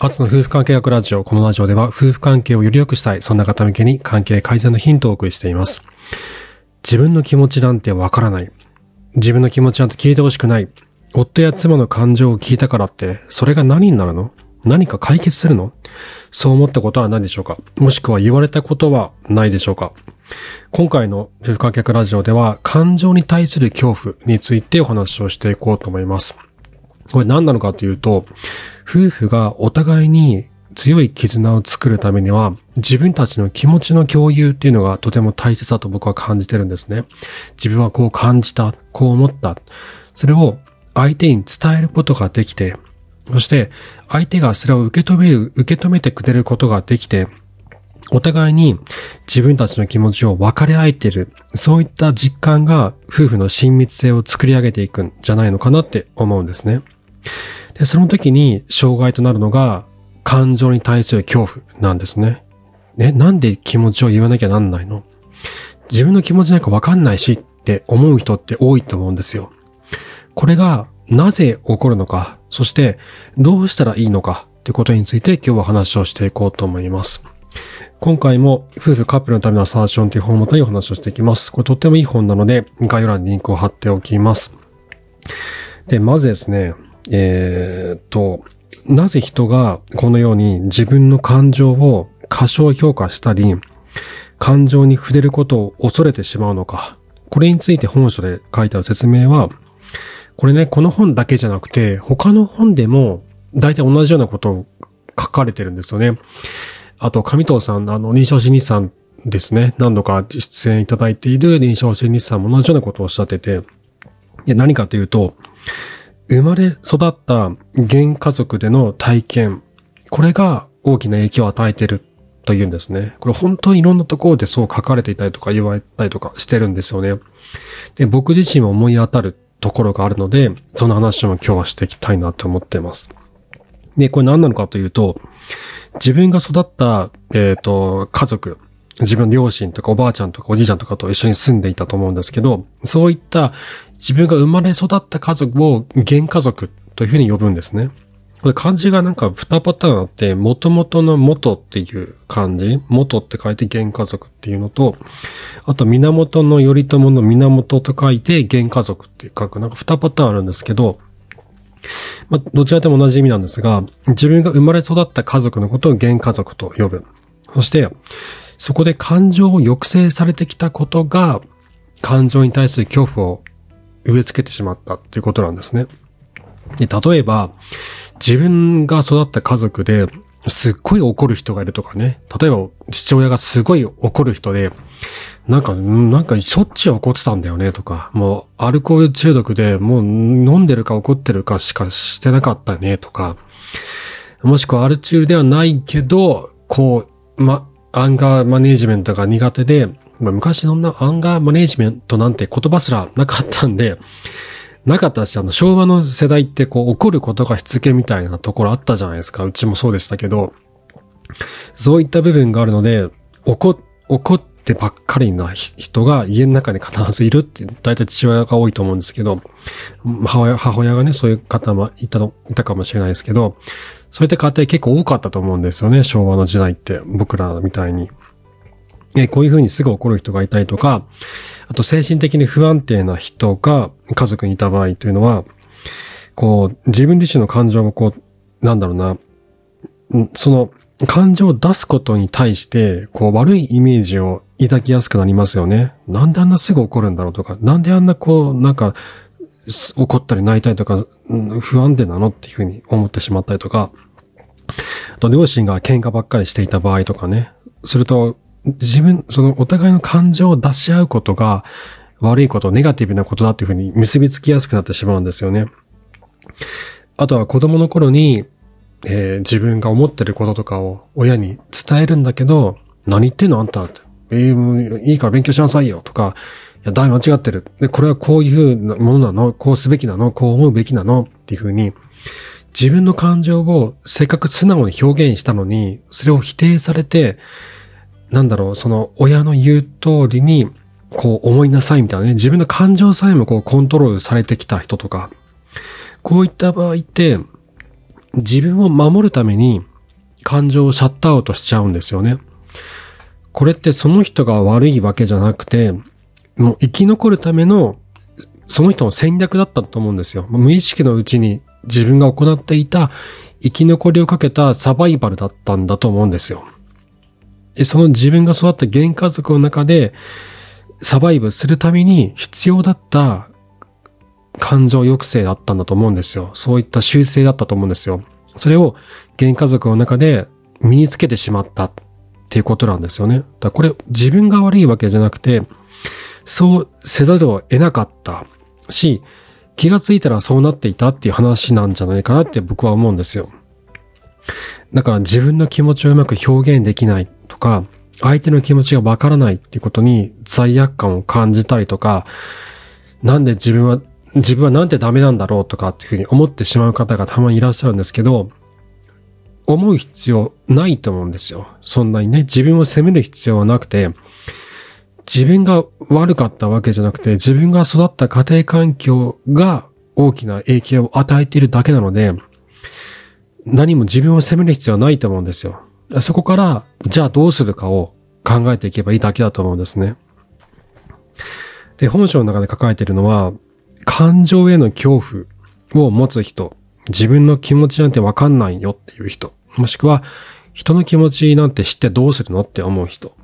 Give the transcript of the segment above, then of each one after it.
アツの夫婦関係学ラジオ。このラジオでは夫婦関係をより良くしたい、そんな方向けに関係改善のヒントをお送りしています。自分の気持ちなんてわからない。自分の気持ちなんて聞いてほしくない。夫や妻の感情を聞いたからって、それが何になるの？何か解決するの？そう思ったことはないでしょうか？もしくは言われたことはないでしょうか？今回の夫婦関係学ラジオでは感情に対する恐怖についてお話をしていこうと思います。これ何なのかというと、夫婦がお互いに強い絆を作るためには、自分たちの気持ちの共有っていうのがとても大切だと僕は感じてるんですね。自分はこう感じた、こう思った。それを相手に伝えることができて、そして相手がそれを受け止めてくれることができて、お互いに自分たちの気持ちを分かり合えている、そういった実感が夫婦の親密性を作り上げていくんじゃないのかなって思うんですね。で、その時に障害となるのが感情に対する恐怖なんですね。なんで気持ちを言わなきゃなんないの？自分の気持ちなんか分かんないしって思う人って多いと思うんですよ。これがなぜ起こるのか、そしてどうしたらいいのかってことについて今日は話をしていこうと思います。今回も夫婦カップルのためのサーションという本をもとにお話をしていきます。これとってもいい本なので概要欄にリンクを貼っておきます。で、まずですね、なぜ人がこのように自分の感情を過小評価したり、感情に触れることを恐れてしまうのか。これについて本書で書いてある説明は、これね、この本だけじゃなくて、他の本でも大体同じようなことを書かれてるんですよね。あと、上藤さん、臨床心理士さんですね。何度か出演いただいている臨床心理士さんも同じようなことをおっしゃってて。何かというと、生まれ育った現家族での体験、これが大きな影響を与えているというんですね。これ本当にいろんなところでそう書かれていたりとか言われたりとかしてるんですよね。で、僕自身も思い当たるところがあるので、その話も今日はしていきたいなと思っています。で、これ何なのかというと、自分が育った、家族、自分の両親とかおばあちゃんとかおじいちゃんとかと一緒に住んでいたと思うんですけど、そういった自分が生まれ育った家族を原家族というふうに呼ぶんですね。これ漢字がなんか2パターンあって、元々の元っていう漢字、元って書いて原家族っていうのと、あと源の頼朝の源と書いて原家族って書く、なんか2パターンあるんですけど、まあ、どちらでも同じ意味なんですが、自分が生まれ育った家族のことを原家族と呼ぶ。そして、そこで感情を抑制されてきたことが、感情に対する恐怖を植え付けてしまったということなんですね。で、例えば、自分が育った家族ですっごい怒る人がいるとかね。例えば、父親がすごい怒る人で、なんかしょっちゅう怒ってたんだよねとか、もうアルコール中毒でもう飲んでるか怒ってるかしかしてなかったねとか、もしくはアル中ではないけど、こう、アンガーマネージメントが苦手で、昔そんなアンガーマネージメントなんて言葉すらなかったんで、なかったし、昭和の世代ってこう怒ることがしつけみたいなところあったじゃないですか。うちもそうでしたけど、そういった部分があるので、怒ってばっかりな人が家の中に必ずいるって、大体父親が多いと思うんですけど、母親がね、そういう方もいたかもしれないですけど、そういった家庭結構多かったと思うんですよね。昭和の時代って、僕らみたいに。こういうふうにすぐ怒る人がいたりとか、あと精神的に不安定な人が家族にいた場合というのは、こう、自分自身の感情をこう、なんだろうな、その感情を出すことに対して、こう、悪いイメージを抱きやすくなりますよね。なんであんなすぐ怒るんだろうとか、なんであんなこう、なんか、怒ったり泣いたりとか、不安定なのっていうふうに思ってしまったりとか、あと両親が喧嘩ばっかりしていた場合とかね、すると、お互いの感情を出し合うことが悪いこと、ネガティブなことだっていうふうに結びつきやすくなってしまうんですよね。あとは子供の頃に、自分が思ってることとかを親に伝えるんだけど、何言ってんのあんたって。いいから勉強しなさいよとか、いや、だいぶ間違ってる。で、これはこういうものなの？こうすべきなの？こう思うべきなの？っていうふうに、自分の感情をせっかく素直に表現したのに、それを否定されて、その親の言う通りに、こう思いなさいみたいなね、自分の感情さえもこうコントロールされてきた人とか、こういった場合って、自分を守るために感情をシャットアウトしちゃうんですよね。これってその人が悪いわけじゃなくて、もう生き残るためのその人の戦略だったと思うんですよ。無意識のうちに自分が行っていた生き残りをかけたサバイバルだったんだと思うんですよ。で、その自分が育った原家族の中でサバイブするために必要だった感情抑制だったんだと思うんですよ。そういった修正だったと思うんですよ。それを原家族の中で身につけてしまったっていうことなんですよね。だからこれ自分が悪いわけじゃなくて、そうせざるを得なかったし、気がついたらそうなっていたっていう話なんじゃないかなって僕は思うんですよ。だから自分の気持ちをうまく表現できないとか、相手の気持ちがわからないっていうことに罪悪感を感じたりとか、なんで自分はなんてダメなんだろうとかっていうふうに思ってしまう方がたまにいらっしゃるんですけど、思う必要ないと思うんですよ。そんなにね、自分を責める必要はなくて、自分が悪かったわけじゃなくて、自分が育った家庭環境が大きな影響を与えているだけなので、何も自分を責める必要はないと思うんですよ。そこから、じゃあどうするかを考えていけばいいだけだと思うんですね。で、本書の中で書かれているのは、感情への恐怖を持つ人、自分の気持ちなんてわかんないよっていう人、もしくは人の気持ちなんて知ってどうするのって思う人、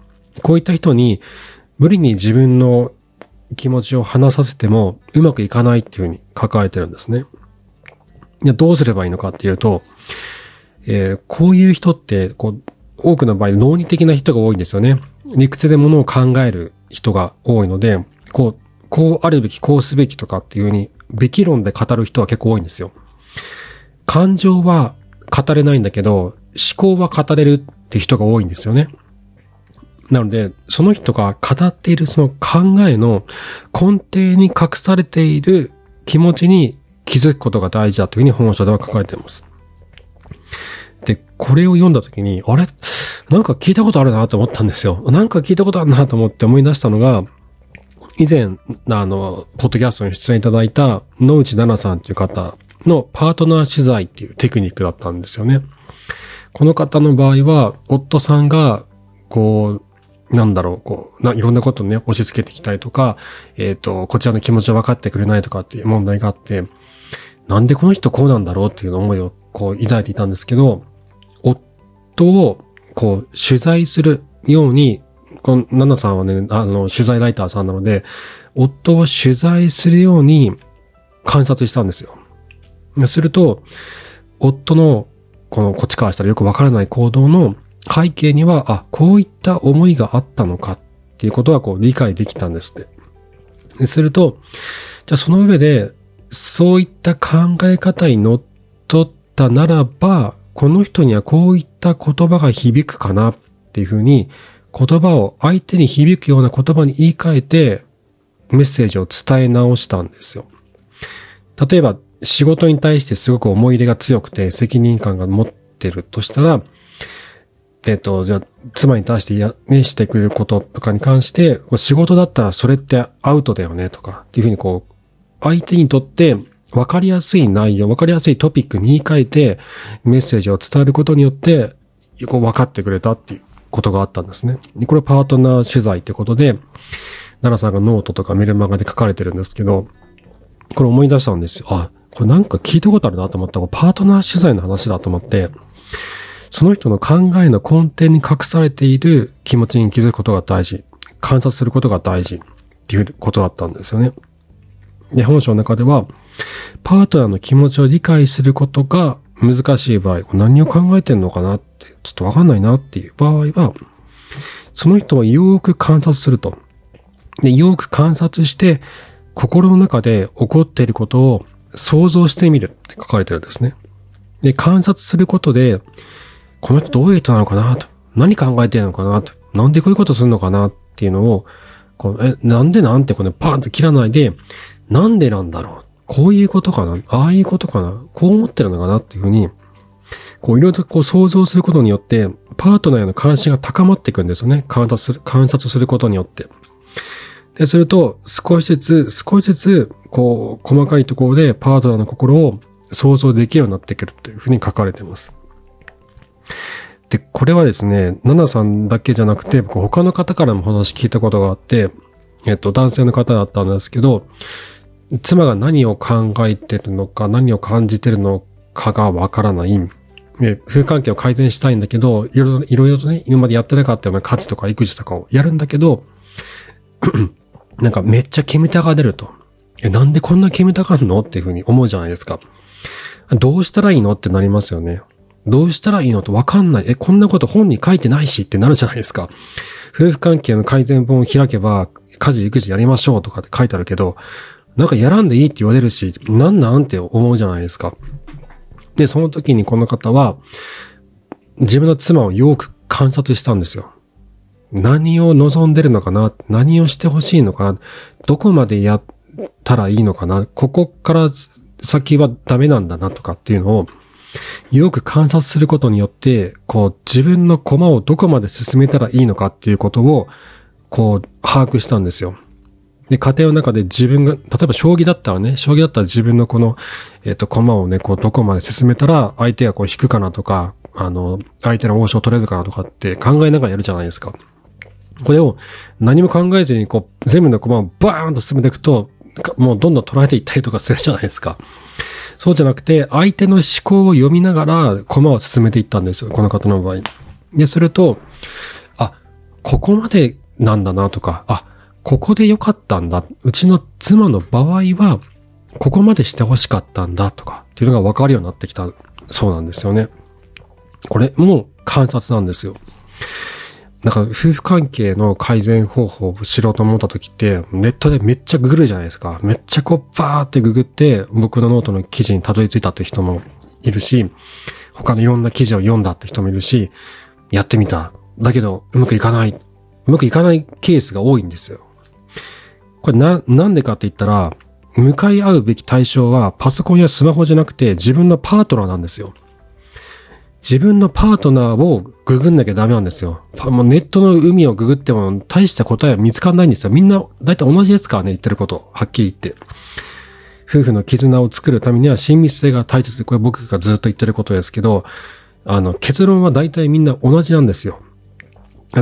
こういった人に無理に自分の気持ちを話させてもうまくいかないっていうふうに書かれてるんですね。いや、どうすればいいのかっていうと、こういう人って多くの場合論理的な人が多いんですよね。理屈で物を考える人が多いので、こうあるべき、こうすべきとかっていうふうに、べき論で語る人は結構多いんですよ。感情は語れないんだけど、思考は語れるって人が多いんですよね。なので、その人が語っているその考えの根底に隠されている気持ちに気づくことが大事だというふうに本書では書かれています。で、これを読んだ時に、あれ？なんか聞いたことあるなと思ったんですよ。なんか聞いたことあるなと思って思い出したのが、以前、ポッドキャストに出演いただいた野内奈々さんという方のパートナー取材っていうテクニックだったんですよね。この方の場合は、夫さんが、いろんなことをね、押し付けてきたりとか、こちらの気持ちを分かってくれないとかっていう問題があって、なんでこの人こうなんだろうっていう思いを抱いていたんですけど、夫を取材するように、この奈々さんはね、取材ライターさんなので、夫を取材するように観察したんですよ。すると、夫の、こっちからしたらよくわからない行動の背景には、あ、こういった思いがあったのかっていうことは理解できたんですって。すると、じゃあその上で、そういった考え方にのっとったならば、この人にはこういった言葉が響くかなっていうふうに、言葉を相手に響くような言葉に言い換えてメッセージを伝え直したんですよ。例えば仕事に対してすごく思い入れが強くて責任感が持ってるとしたら、じゃあ妻に対してしてくれることとかに関して、仕事だったらそれってアウトだよねとかっていうふうに相手にとって分かりやすい内容、分かりやすいトピックに言い換えてメッセージを伝えることによって分かってくれたっていうことがあったんですね。これパートナー取材ってことで、奈良さんがノートとかメルマガで書かれてるんですけど、これ思い出したんですよ。あ、これなんか聞いたことあるなと思った。パートナー取材の話だと思って、その人の考えの根底に隠されている気持ちに気づくことが大事。観察することが大事っていうことだったんですよね。で、本書の中では、パートナーの気持ちを理解することが難しい場合、何を考えてんのかなって、ちょっとわかんないなっていう場合は、その人をよーく観察すると。で、よーく観察して、心の中で起こっていることを想像してみるって書かれてるんですね。で、観察することで、この人どういう人なのかなと。何考えてるのかなと。なんでこういうことするのかなっていうのを、なんでなんてパーンと切らないで、なんでなんだろう。こういうことかな、ああいうことかな、こう思ってるのかなっていうふうに、いろいろと想像することによって、パートナーへの関心が高まっていくんですよね。観察することによって。で、すると、少しずつ、細かいところでパートナーの心を想像できるようになってくるというふうに書かれています。で、これはですね、ナナさんだけじゃなくて、僕他の方からも話聞いたことがあって、男性の方だったんですけど、妻が何を考えてるのか、何を感じてるのかがわからない。夫婦関係を改善したいんだけど、いろいろとね、今までやってなかったような家事とか育児とかをやるんだけど、なんかめっちゃ煙たが出ると。なんでこんな煙たがるのっていうふうに思うじゃないですか。どうしたらいいのってなりますよね。どうしたらいいのとわかんない。こんなこと本に書いてないしってなるじゃないですか。夫婦関係の改善本を開けば、家事育児やりましょうとかって書いてあるけど、なんかやらんでいいって言われるし、なんって思うじゃないですか。で、その時にこの方は、自分の妻をよく観察したんですよ。何を望んでるのかな？何をしてほしいのかな？どこまでやったらいいのかな？ここから先はダメなんだなとかっていうのを、よく観察することによって、こう自分の駒をどこまで進めたらいいのかっていうことを、こう把握したんですよ。で、家庭の中で自分が、例えば将棋だったら自分のこの、駒をね、こうどこまで進めたら相手がこう引くかなとか、相手の王将を取れるかなとかって考えながらやるじゃないですか。これを何も考えずにこう全部の駒をバーンと進めていくと、もうどんどん取られていったりとかするじゃないですか。そうじゃなくて、相手の思考を読みながら駒を進めていったんですよ。この方の場合。で、すると、あ、ここまでなんだなとか、あ、ここで良かったんだ。うちの妻の場合は、ここまでして欲しかったんだとか、っていうのが分かるようになってきたそうなんですよね。これも観察なんですよ。なんか、夫婦関係の改善方法を知ろうと思った時って、ネットでめっちゃググるじゃないですか。めっちゃこう、バーってググって、僕のノートの記事にたどり着いたって人もいるし、他のいろんな記事を読んだって人もいるし、やってみた。だけど、うまくいかないケースが多いんですよ。これなんでかって言ったら、向かい合うべき対象はパソコンやスマホじゃなくて自分のパートナーなんですよ。自分のパートナーをググんなきゃダメなんですよ。もうネットの海をググっても大した答えは見つかんないんですよ。みんな大体同じですからね、言ってること。はっきり言って。夫婦の絆を作るためには親密性が大切で、これ僕がずっと言ってることですけど、結論は大体みんな同じなんですよ。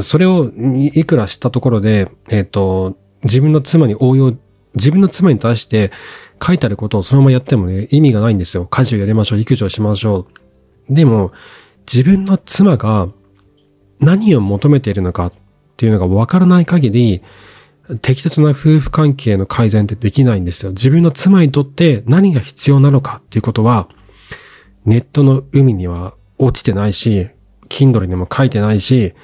それをいくら知ったところで、自分の妻に対して書いてあることをそのままやってもね、意味がないんですよ。家事をやりましょう、育児をしましょう。でも、自分の妻が何を求めているのかっていうのが分からない限り、適切な夫婦関係の改善ってできないんですよ。自分の妻にとって何が必要なのかっていうことは、ネットの海には落ちてないし、Kindle にも書いてないし、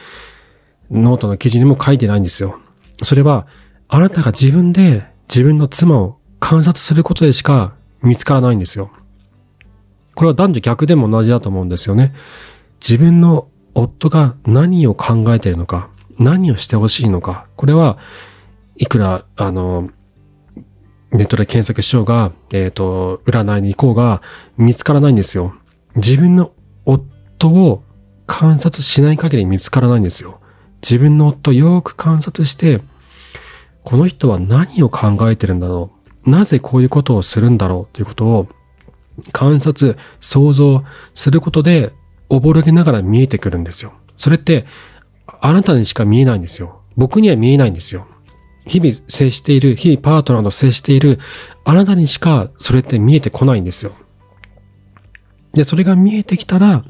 ノートの記事にも書いてないんですよ。それは、あなたが自分で自分の妻を観察することでしか見つからないんですよ。これは男女逆でも同じだと思うんですよね。自分の夫が何を考えているのか、何をしてほしいのか、これはいくら、ネットで検索しようが、占いに行こうが見つからないんですよ。自分の夫を観察しない限り見つからないんですよ。自分の夫をよく観察して、この人は何を考えてるんだろう、なぜこういうことをするんだろうということを、観察、想像することで、おぼろげながら見えてくるんですよ。それって、あなたにしか見えないんですよ。僕には見えないんですよ。日々パートナーと接している、あなたにしかそれって見えてこないんですよ。で、それが見えてきたら、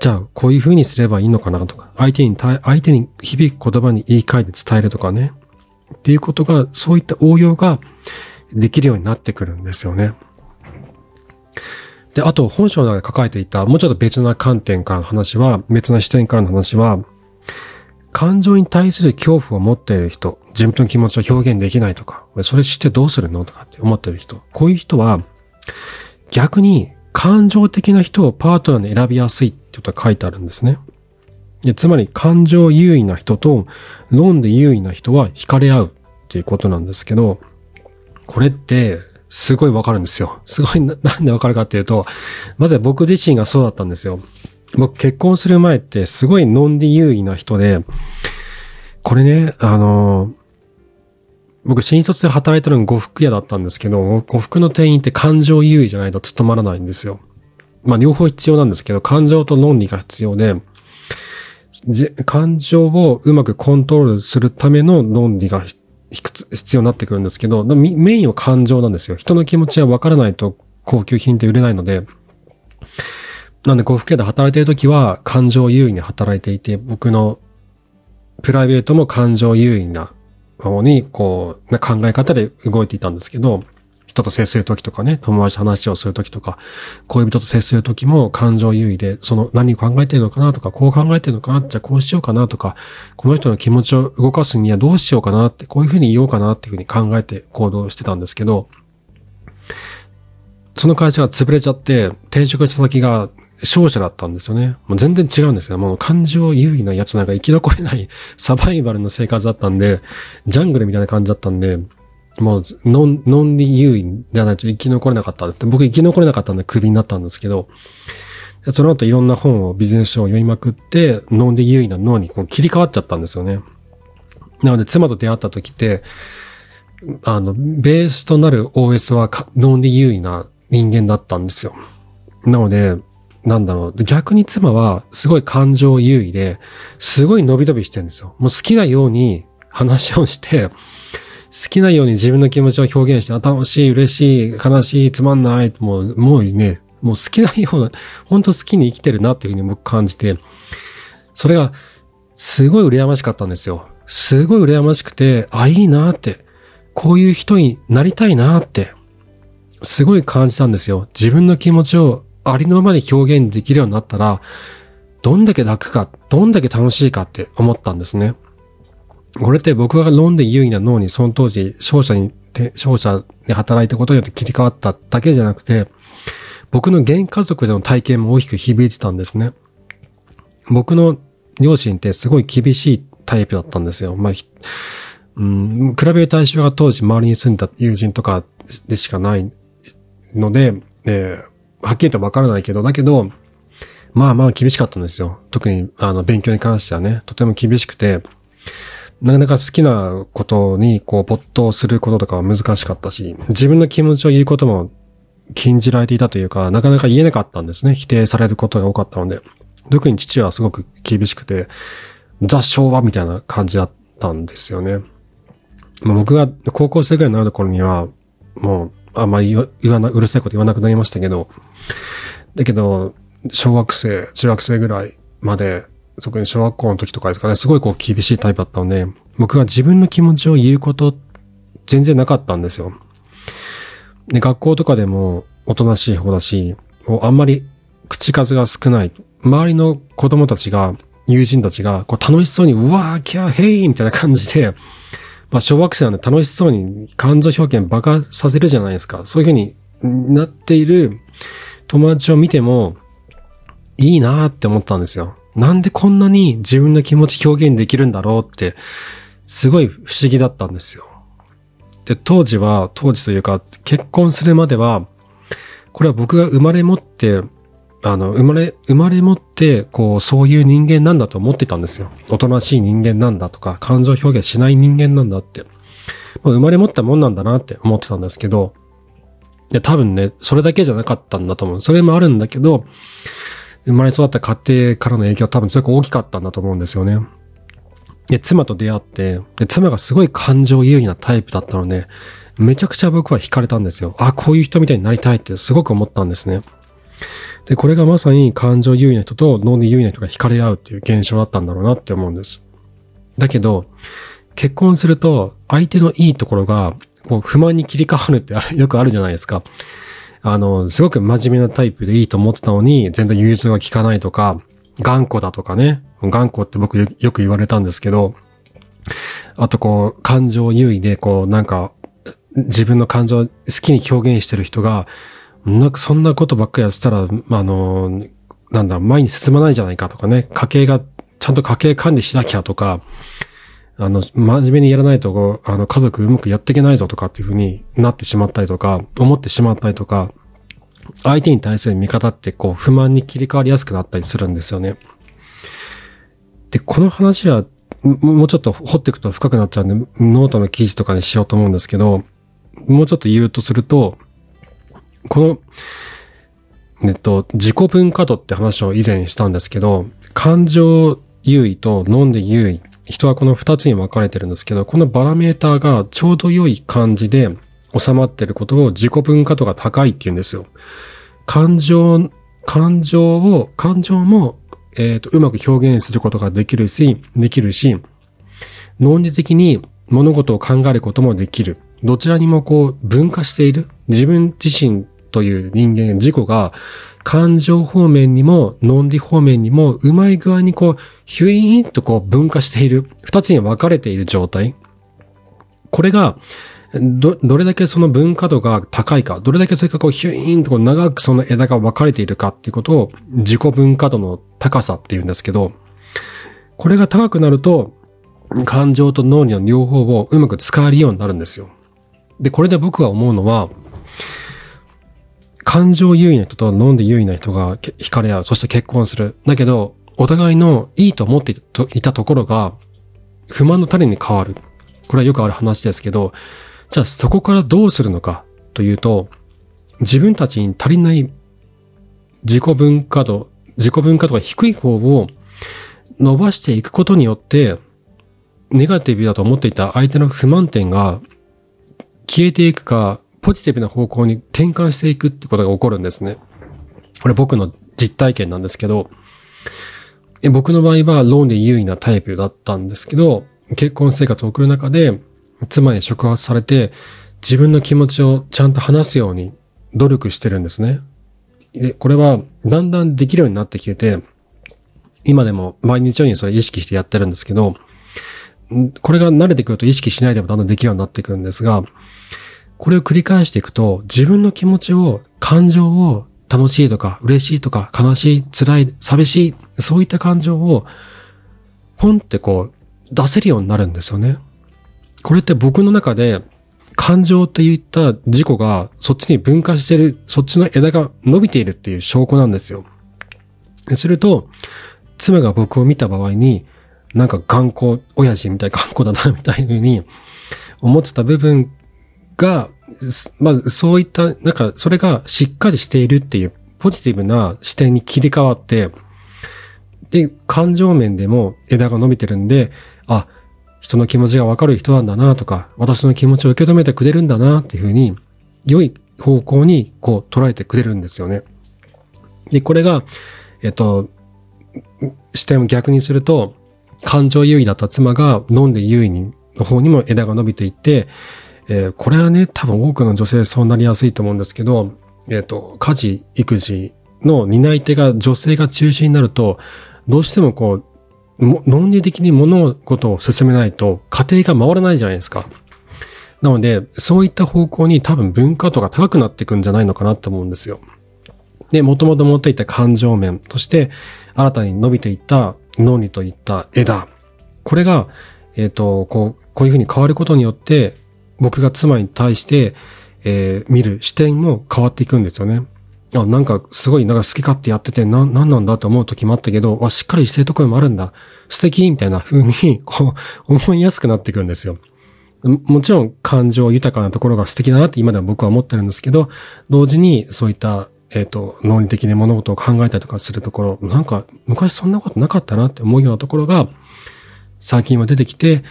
じゃあ、こういうふうにすればいいのかなとか、相手に響く言葉に言い換えて伝えるとかね。っていうことが、そういった応用ができるようになってくるんですよね。で、あと、本書の中で抱えていた、もうちょっと別な視点からの話は、感情に対する恐怖を持っている人、自分の気持ちを表現できないとか、それ知ってどうするのとかって思っている人、こういう人は、逆に感情的な人をパートナーに選びやすいってことが書いてあるんですね。で、つまり、感情優位な人と、論で優位な人は惹かれ合うっていうことなんですけど、これって、すごいわかるんですよ。すごい、なんでわかるかっていうと、まずは僕自身がそうだったんですよ。僕結婚する前ってすごいノンディ優位な人で、これね、僕新卒で働いてるの呉服屋だったんですけど、呉服の店員って感情優位じゃないと務まらないんですよ。まあ両方必要なんですけど、感情と論理が必要で、感情をうまくコントロールするための論理が必要になってくるんですけど、メインは感情なんですよ。人の気持ちは分からないと高級品って売れないので、なんで呉服屋で働いているときは感情優位に働いていて、僕のプライベートも感情優位な方にこう、考え方で動いていたんですけど、人と接するときとかね、友達と話をするときとか、恋人と接するときも感情優位で、その何を考えてるのかなとか、こう考えてるのかな、じゃあこうしようかなとか、この人の気持ちを動かすにはどうしようかなって、こういうふうに言おうかなっていうふうに考えて行動してたんですけど、その会社が潰れちゃって、転職した先が商社だったんですよね。もう全然違うんですよ。もう感情優位なやつなんか生き残れないサバイバルの生活だったんで、ジャングルみたいな感じだったんで、もう、ノンリ優位じゃないと生き残れなかったんです。僕生き残れなかったんでクビになったんですけど、その後いろんな本を、ビジネス書を読みまくって、ノンリ優位な脳にこう切り替わっちゃったんですよね。なので、妻と出会った時って、ベースとなる OS はノンリ優位な人間だったんですよ。なので、なんだろう、逆に妻はすごい感情優位で、すごい伸び伸びしてるんですよ。もう好きなように話をして、好きなように自分の気持ちを表現して、楽しい、嬉しい、悲しい、つまんない、もうね、もう好きなような、本当好きに生きてるなっていうふうに僕感じて、それがすごい羨ましかったんですよ。すごい羨ましくて、あ、いいなって、こういう人になりたいなって、すごい感じたんですよ。自分の気持ちをありのままに表現できるようになったら、どんだけ楽か、どんだけ楽しいかって思ったんですね。これって僕が論理優位な脳にその当時商社で働いたことによって切り替わっただけじゃなくて、僕の現家族での体験も大きく響いてたんですね。僕の両親ってすごい厳しいタイプだったんですよ。まあ、比べる対象が当時周りに住んだ友人とかでしかないので、はっきりとわからないけど、だけど、まあまあ厳しかったんですよ。特に勉強に関してはね、とても厳しくて、なかなか好きなことにこう没頭することとかは難しかったし、自分の気持ちを言うことも禁じられていたというか、なかなか言えなかったんですね。否定されることが多かったので。特に父はすごく厳しくて、ザ・昭和みたいな感じだったんですよね。まあ、僕が高校生ぐらいになる頃には、もうあんまりうるさいこと言わなくなりましたけど、だけど、小学生、中学生ぐらいまで、特に小学校の時とかですかね、すごいこう厳しいタイプだったので、僕は自分の気持ちを言うこと全然なかったんですよ。で、学校とかでもおとなしい方だし、あんまり口数が少ない。周りの子供たちが、友人たちが、こう楽しそうに、うわー、キャー、ヘイみたいな感じで、まあ小学生なんで楽しそうに感情表現バカさせるじゃないですか。そういう風になっている友達を見ても、いいなーって思ったんですよ。なんでこんなに自分の気持ち表現できるんだろうって、すごい不思議だったんですよ。で、当時というか、結婚するまでは、これは僕が生まれ持って、こう、そういう人間なんだと思ってたんですよ。おとなしい人間なんだとか、感情表現しない人間なんだって。生まれ持ったもんなんだなって思ってたんですけど、で、多分ね、それだけじゃなかったんだと思う。それもあるんだけど、生まれ育った家庭からの影響は多分すごく大きかったんだと思うんですよね。で、妻と出会って、で、妻がすごい感情優位なタイプだったので、めちゃくちゃ僕は惹かれたんですよ。あ、こういう人みたいになりたいってすごく思ったんですね。で、これがまさに感情優位な人と脳で優位な人が惹かれ合うっていう現象だったんだろうなって思うんです。だけど、結婚すると相手のいいところがこう不満に切り替わるってよくあるじゃないですか。すごく真面目なタイプでいいと思ってたのに、全然融通が効かないとか、頑固だとかね。頑固って僕よく言われたんですけど、あとこう、感情優位で、こう、なんか、自分の感情好きに表現してる人が、なんかそんなことばっかりやってたら、なんだ、前に進まないじゃないかとかね。ちゃんと家計管理しなきゃとか、真面目にやらないと、家族うまくやっていけないぞとかっていう風になってしまったりとか、思ってしまったりとか、相手に対する見方ってこう、不満に切り替わりやすくなったりするんですよね。で、この話は、もうちょっと掘っていくと深くなっちゃうんで、ノートの記事とかにしようと思うんですけど、もうちょっと言うとすると、この、自己分化度って話を以前したんですけど、感情優位とノンで優位。人はこの2つに分かれてるんですけど、このバロメーターがちょうど良い感じで収まってることを自己分化度が高いって言うんですよ。感情も、うまく表現することができるし、論理的に物事を考えることもできる。どちらにもこう分化している。自分自身という人間、自己が感情方面にも論理方面にもうまい具合にこうヒュイーンとこう分化している。二つに分かれている状態。これが、どれだけその分化度が高いか、どれだけそれがこうヒュイーンとこう長くその枝が分かれているかっていうことを自己分化度の高さって言うんですけど、これが高くなると感情と脳裏の両方をうまく使えるようになるんですよ。で、これで僕が思うのは、感情優位な人と脳で優位な人が惹かれ合う。そして結婚する。だけど、お互いのいいと思っていたところが不満の種に変わる。これはよくある話ですけど、じゃあそこからどうするのかというと、自分たちに足りない自己分化度が低い方を伸ばしていくことによって、ネガティブだと思っていた相手の不満点が消えていくか、ポジティブな方向に転換していくってことが起こるんですね。これ僕の実体験なんですけど、僕の場合は論理優位なタイプだったんですけど、結婚生活を送る中で妻に触発されて自分の気持ちをちゃんと話すように努力してるんですね。で、これはだんだんできるようになってきてて、今でも毎日のようにそれ意識してやってるんですけど、これが慣れてくると意識しないでもだんだんできるようになってくるんですが、これを繰り返していくと、自分の気持ちを、感情を、楽しいとか、嬉しいとか、悲しい、辛い、寂しい、そういった感情を、ポンってこう、出せるようになるんですよね。これって僕の中で、感情といった自己が、そっちに分化している、そっちの枝が伸びているっていう証拠なんですよ。すると、妻が僕を見た場合に、なんか頑固、親父みたいな頑固だな、みたいに、思ってた部分、が、まずそういった、なんかそれがしっかりしているっていうポジティブな視点に切り替わって、で、感情面でも枝が伸びてるんで、あ、人の気持ちがわかる人なんだなとか、私の気持ちを受け止めてくれるんだなっていうふうに、良い方向にこう捉えてくれるんですよね。で、これが、視点を逆にすると、感情優位だった妻が飲んで優位の方にも枝が伸びていって、これはね、多分多くの女性そうなりやすいと思うんですけど、家事、育児の担い手が女性が中心になると、どうしてもこう、論理的に物事を進めないと家庭が回らないじゃないですか。なので、そういった方向に多分分化度が高くなっていくんじゃないのかなと思うんですよ。で、元々持っていた感情面として、新たに伸びていった脳にといった枝。これが、こういうふうに変わることによって、僕が妻に対して、見る視点も変わっていくんですよね。あ、なんかすごいなんか好き勝手やっててなんなんだと思う時もあったけど、あ、しっかりしてるところもあるんだ。素敵みたいな風にこう思いやすくなってくるんですよ。もちろん感情豊かなところが素敵だなって今では僕は思ってるんですけど、同時にそういった論理的に物事を考えたりとかするところ、なんか昔そんなことなかったなって思うようなところが最近は出てきて。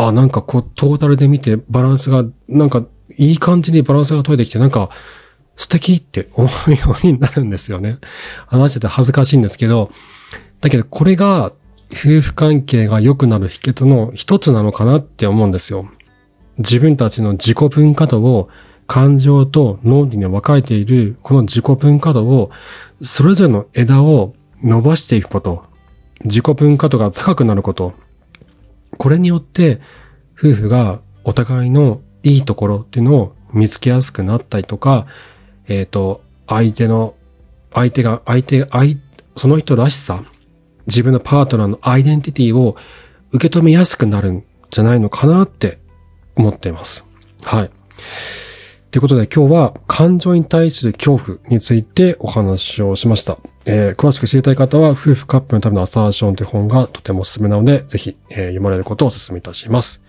あ、なんかこう、トータルで見てバランスが、なんかいい感じにバランスが取れてきて、なんか素敵って思うようになるんですよね。話してて恥ずかしいんですけど、だけどこれが夫婦関係が良くなる秘訣の一つなのかなって思うんですよ。自分たちの自己分化度を、感情と脳裏に分かれているこの自己分化度を、それぞれの枝を伸ばしていくこと、自己分化度が高くなること、これによって、夫婦がお互いのいいところっていうのを見つけやすくなったりとか、その人らしさ、自分のパートナーのアイデンティティを受け止めやすくなるんじゃないのかなって思っています。はい。ということで今日は感情に対する恐怖についてお話をしました。詳しく知りたい方は夫婦カップルのためのアサーションという本がとてもおすすめなので、ぜひ、読まれることをお勧めいたします。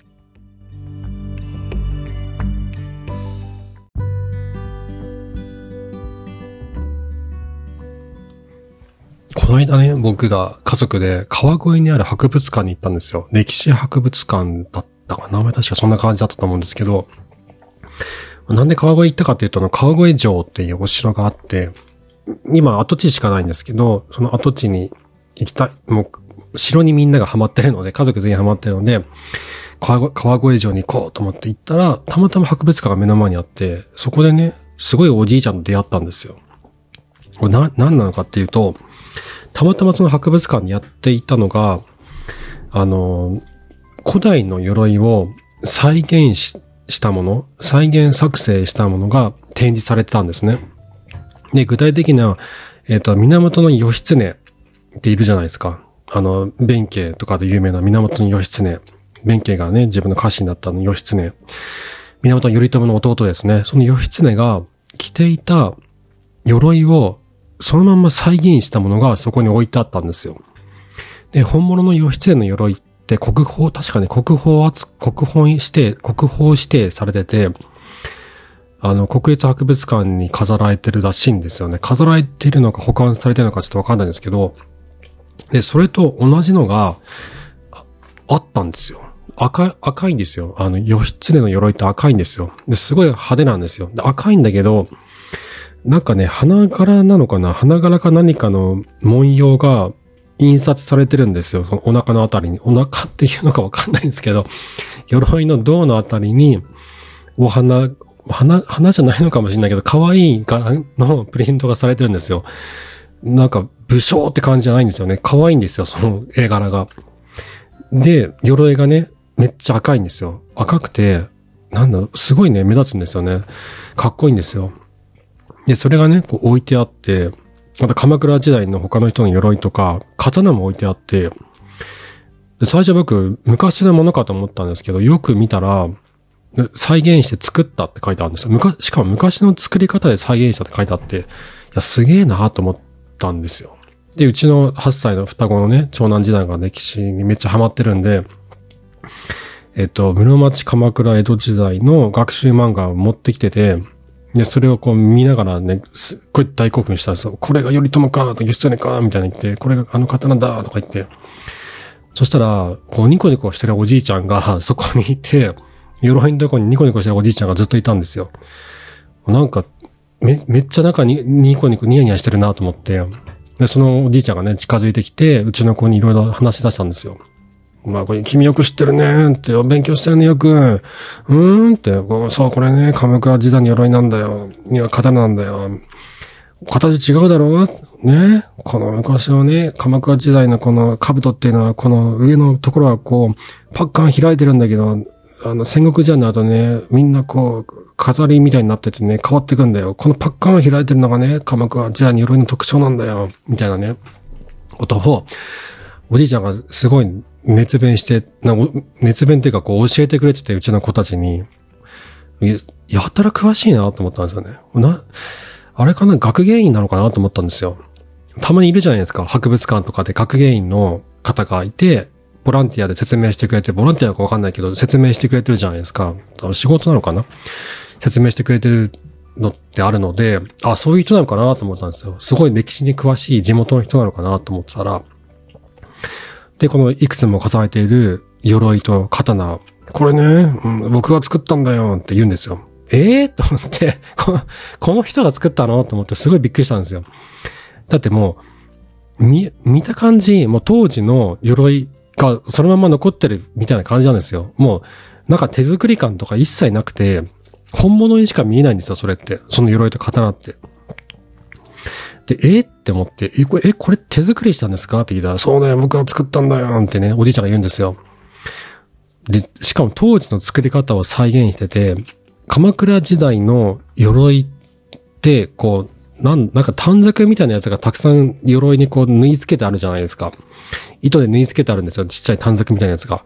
この間ね、僕が家族で川越にある博物館に行ったんですよ。歴史博物館だったかな、確かそんな感じだったと思うんですけど、なんで川越行ったかっていうと、川越城っていうお城があって、今跡地しかないんですけど、その跡地に行きたい、もう城にみんながハマってるので、家族全員ハマってるので、川越城に行こうと思って行ったら、たまたま博物館が目の前にあって、そこでね、すごいおじいちゃんと出会ったんですよ。これ何なのかっていうと、たまたまその博物館にやっていたのが、古代の鎧を再現作成したものが展示されてたんですね。で、具体的な、源義経っているじゃないですか。弁慶とかで有名な源義経。弁慶がね、自分の家臣だったの義経。源頼朝の弟ですね。その義経が着ていた鎧をそのまんま再現したものがそこに置いてあったんですよ。で、本物の義経の鎧って国宝指定されてて、国立博物館に飾られてるらしいんですよね。飾られてるのか保管されてるのかちょっとわかんないんですけど、で、それと同じのがあったんですよ。赤いんですよ。義経の鎧って赤いんですよ。で、すごい派手なんですよ。で、赤いんだけど、なんかね、花柄なのかな、花柄か何かの文様が印刷されてるんですよ。そのお腹のあたりに。お腹っていうのかわかんないんですけど、鎧の胴のあたりに、花じゃないのかもしれないけど、可愛い柄のプリントがされてるんですよ。なんか、武将って感じじゃないんですよね。可愛いんですよ、その絵柄が。で、鎧がね、めっちゃ赤いんですよ。赤くて、なんだろう、すごいね、目立つんですよね。かっこいいんですよ。で、それがね、こう置いてあって、あと鎌倉時代の他の人の鎧とか、刀も置いてあって、最初僕、昔のものかと思ったんですけど、よく見たら、再現して作ったって書いてあるんですよ。しかも昔の作り方で再現したって書いてあって、いや、すげえなーと思ったんですよ。で、うちの8歳の双子のね、長男次男が歴史にめっちゃハマってるんで、室町、鎌倉、江戸時代の学習漫画を持ってきてて、で、それをこう見ながらね、すっごい大興奮したんですよ。これが頼朝か、義経か、みたいに言って、これがあの刀だ、とか言って。そしたら、こうニコニコしてるおじいちゃんがそこにいて、鎧のところにニコニコしてるおじいちゃんがずっといたんですよ。なんか、めっちゃなんかニコニコニヤニヤしてるなと思って、で、そのおじいちゃんがね、近づいてきて、うちの子にいろいろ話し出したんですよ。まあ、これ、君よく知ってるねって、勉強してるねよく。って、そう、これね、鎌倉時代の鎧なんだよ。いや、刀なんだよ。形違うだろうね。この昔のね、鎌倉時代のこの兜っていうのは、この上のところはこう、パッカン開いてるんだけど、戦国時代の後ね、みんなこう、飾りみたいになっててね、変わってくんだよ。このパッカンを開いてるのがね、鎌倉時代の鎧の特徴なんだよ。みたいなね、ことを、おじいちゃんがすごい熱弁して、熱弁っていうかこう教えてくれてて、うちの子たちに、やたら詳しいなと思ったんですよね。あれかな、学芸員なのかなと思ったんですよ。たまにいるじゃないですか、博物館とかで学芸員の方がいて、ボランティアで説明してくれて、ボランティアかわかんないけど、説明してくれてるじゃないですか。仕事なのかな？説明してくれてるのってあるので、あ、そういう人なのかなと思ったんですよ。すごい歴史に詳しい地元の人なのかなと思ってたら、で、このいくつも重ねている鎧と刀、これね、僕が作ったんだよって言うんですよ。と思ってこの人が作ったのと思ってすごいびっくりしたんですよ。だってもう、見た感じ、もう当時の鎧がそのまま残ってるみたいな感じなんですよ。もう、なんか手作り感とか一切なくて、本物にしか見えないんですよ、それって。その鎧と刀って。で、って思って、これ手作りしたんですかって聞いたら、そうね、僕は作ったんだよってね、おじいちゃんが言うんですよ。で、しかも当時の作り方を再現してて、鎌倉時代の鎧って、こう、なんか短冊みたいなやつがたくさん鎧にこう縫い付けてあるじゃないですか。糸で縫い付けてあるんですよ、ちっちゃい短冊みたいなやつが。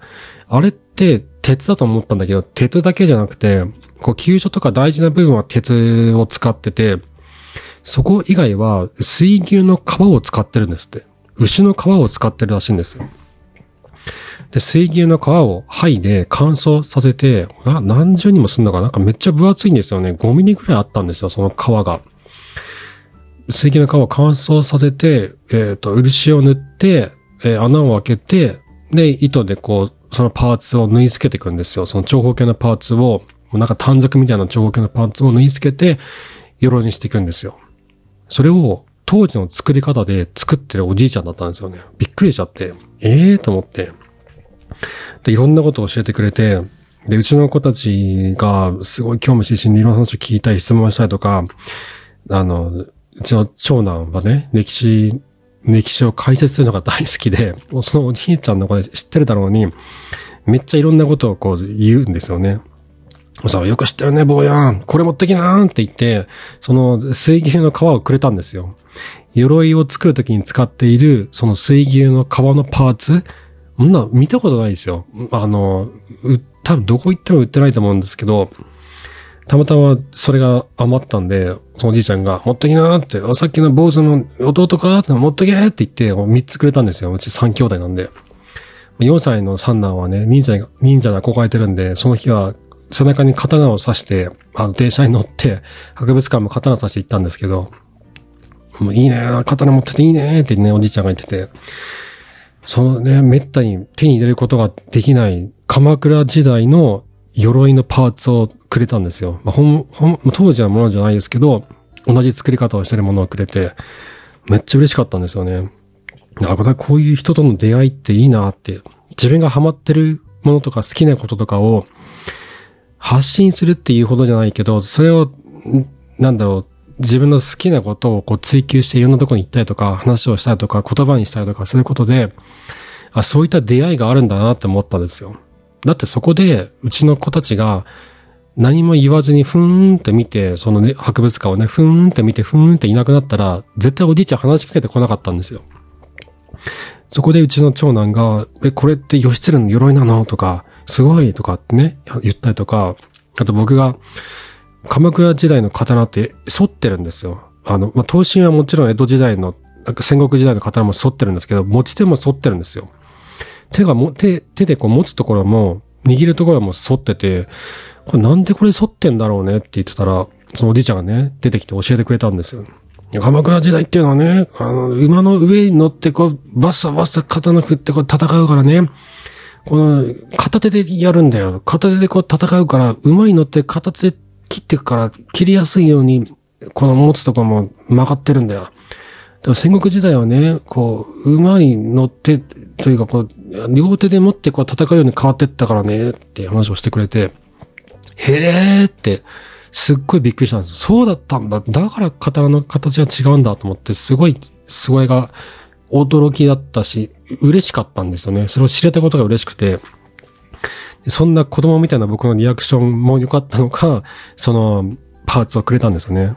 あれって鉄だと思ったんだけど、鉄だけじゃなくて、こう急所とか大事な部分は鉄を使ってて、そこ以外は水牛の皮を使ってるんですって。牛の皮を使ってるらしいんですよ。で、水牛の皮を剥いで乾燥させて、何重にもすんのかな、なんかめっちゃ分厚いんですよね。5ミリくらいあったんですよ、その皮が。水銀の皮を乾燥させて、漆を塗って、穴を開けて、で、糸でこう、そのパーツを縫い付けていくんですよ。その長方形のパーツを、なんか短冊みたいな長方形のパーツを縫い付けて、鎧にしていくんですよ。それを、当時の作り方で作ってるおじいちゃんだったんですよね。びっくりしちゃって、と思って。で、いろんなことを教えてくれて、で、うちの子たちがすごい興味津々にいろんな話を聞いたり質問したりとか、うちの長男はね、歴史を解説するのが大好きで、そのおじいちゃんの子で知ってるだろうに、めっちゃいろんなことをこう言うんですよね。さ、よく知ってるね、坊やん。これ持ってきなーんって言って、その水牛の皮をくれたんですよ。鎧を作るときに使っている、その水牛の皮のパーツ、そんな見たことないですよ。多分どこ行っても売ってないと思うんですけど、たまたまそれが余ったんで、そのおじいちゃんが、持ってきなーって、さっきの坊主の弟かーって、持ってけーって言って、3つくれたんですよ。うち3兄弟なんで。4歳の三男はね、忍者に憧れてるんで、その日は、背中に刀を刺して、電車に乗って、博物館も刀刺して行ったんですけど、もういいねー、刀持ってていいねーってね、おじいちゃんが言ってて、そのね、めったに手に入れることができない、鎌倉時代の鎧のパーツをくれたんですよ。まあ、当時のものじゃないですけど、同じ作り方をしてるものをくれて、めっちゃ嬉しかったんですよね。だからこういう人との出会いっていいなって、自分がハマってるものとか好きなこととかを、発信するっていうほどじゃないけど、それを、自分の好きなことをこう追求していろんなとこに行ったりとか、話をしたりとか、言葉にしたりとかすることで、そういった出会いがあるんだなって思ったんですよ。だってそこで、うちの子たちが何も言わずにふーんって見て、そのね、博物館をね、ふーんって見て、ふーんっていなくなったら、絶対おじいちゃん話しかけてこなかったんですよ。そこでうちの長男が、これって義経の鎧なのとか、すごいとかってね、言ったりとか、あと僕が、鎌倉時代の刀って反ってるんですよ。刀身はもちろん江戸時代の、戦国時代の刀も反ってるんですけど、持ち手も反ってるんですよ。手でこう持つところも、握るところも反ってて、これなんでこれ反ってんだろうねって言ってたら、そのおじいちゃんがね、出てきて教えてくれたんですよ。鎌倉時代っていうのはね、馬の上に乗ってこう、バッサバッサ刀振ってこう戦うからね、この、片手でやるんだよ。片手でこう戦うから、馬に乗って片手で切っていくから、切りやすいように、この持つとこも曲がってるんだよ。でも戦国時代はね、こう、馬に乗って、というかこう、両手で持ってこう戦うように変わってったからね、って話をしてくれて、へーって、すっごいびっくりしたんですよ。そうだったんだ。だから刀の形が違うんだと思って、すごいが、驚きだったし、嬉しかったんですよね。それを知れたことが嬉しくて、そんな子供みたいな僕のリアクションも良かったのか、そのパーツをくれたんですよね。だか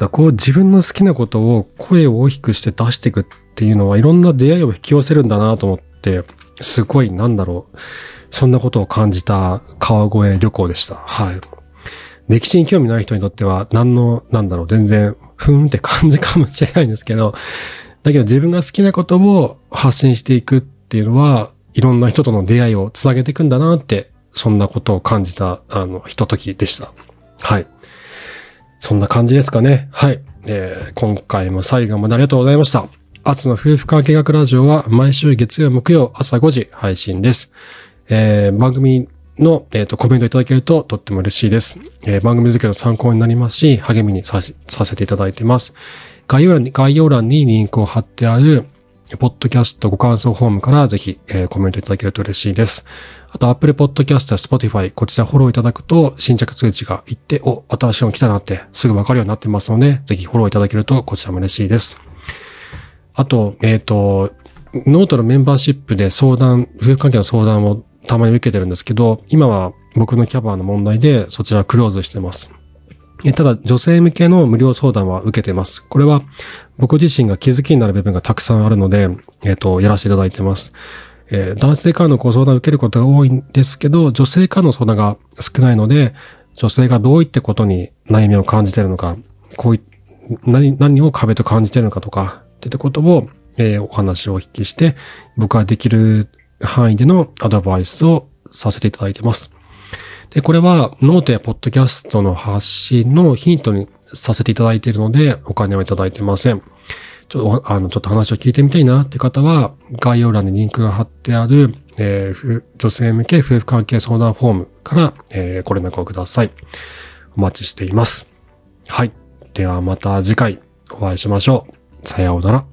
らこう自分の好きなことを声を大きくして出していくっていうのはいろんな出会いを引き寄せるんだなと思って、すごいそんなことを感じた川越旅行でした。はい。歴史に興味ない人にとっては全然ふーんって感じかもしれないんですけど、だけど自分が好きなことを発信していくっていうのは、いろんな人との出会いをつなげていくんだなって、そんなことを感じた、ひとときでした。はい。そんな感じですかね。はい。今回も最後までありがとうございました。アツの夫婦関係学ラジオは毎週月曜木曜朝5時配信です。番組の、コメントいただけるととっても嬉しいです。番組作りの参考になりますし、励みにさせていただいています。概要欄にリンクを貼ってある、ポッドキャストご感想フォームからぜひ、コメントいただけると嬉しいです。あと、Apple Podcast や Spotify、こちらフォローいただくと、新着通知が行って、新しいの来たなって、すぐわかるようになってますので、ぜひフォローいただけると、こちらも嬉しいです。あと、ノートのメンバーシップで夫婦関係の相談をたまに受けてるんですけど、今は僕のキャパの問題で、そちらクローズしてます。ただ、女性向けの無料相談は受けています。これは、僕自身が気づきになる部分がたくさんあるので、やらせていただいています。男性からのご相談を受けることが多いんですけど、女性からの相談が少ないので、女性がどういったことに悩みを感じているのか、何を壁と感じているのかとか、といったことを、お話をお聞きして、僕ができる範囲でのアドバイスをさせていただいています。で、これはノートやポッドキャストの発信のヒントにさせていただいているので、お金をいただいてません。ちょっと話を聞いてみたいなって方は、概要欄にリンクが貼ってある、女性向け夫婦関係相談フォームから、ご連絡をください。お待ちしています。はい。ではまた次回お会いしましょう。さようなら。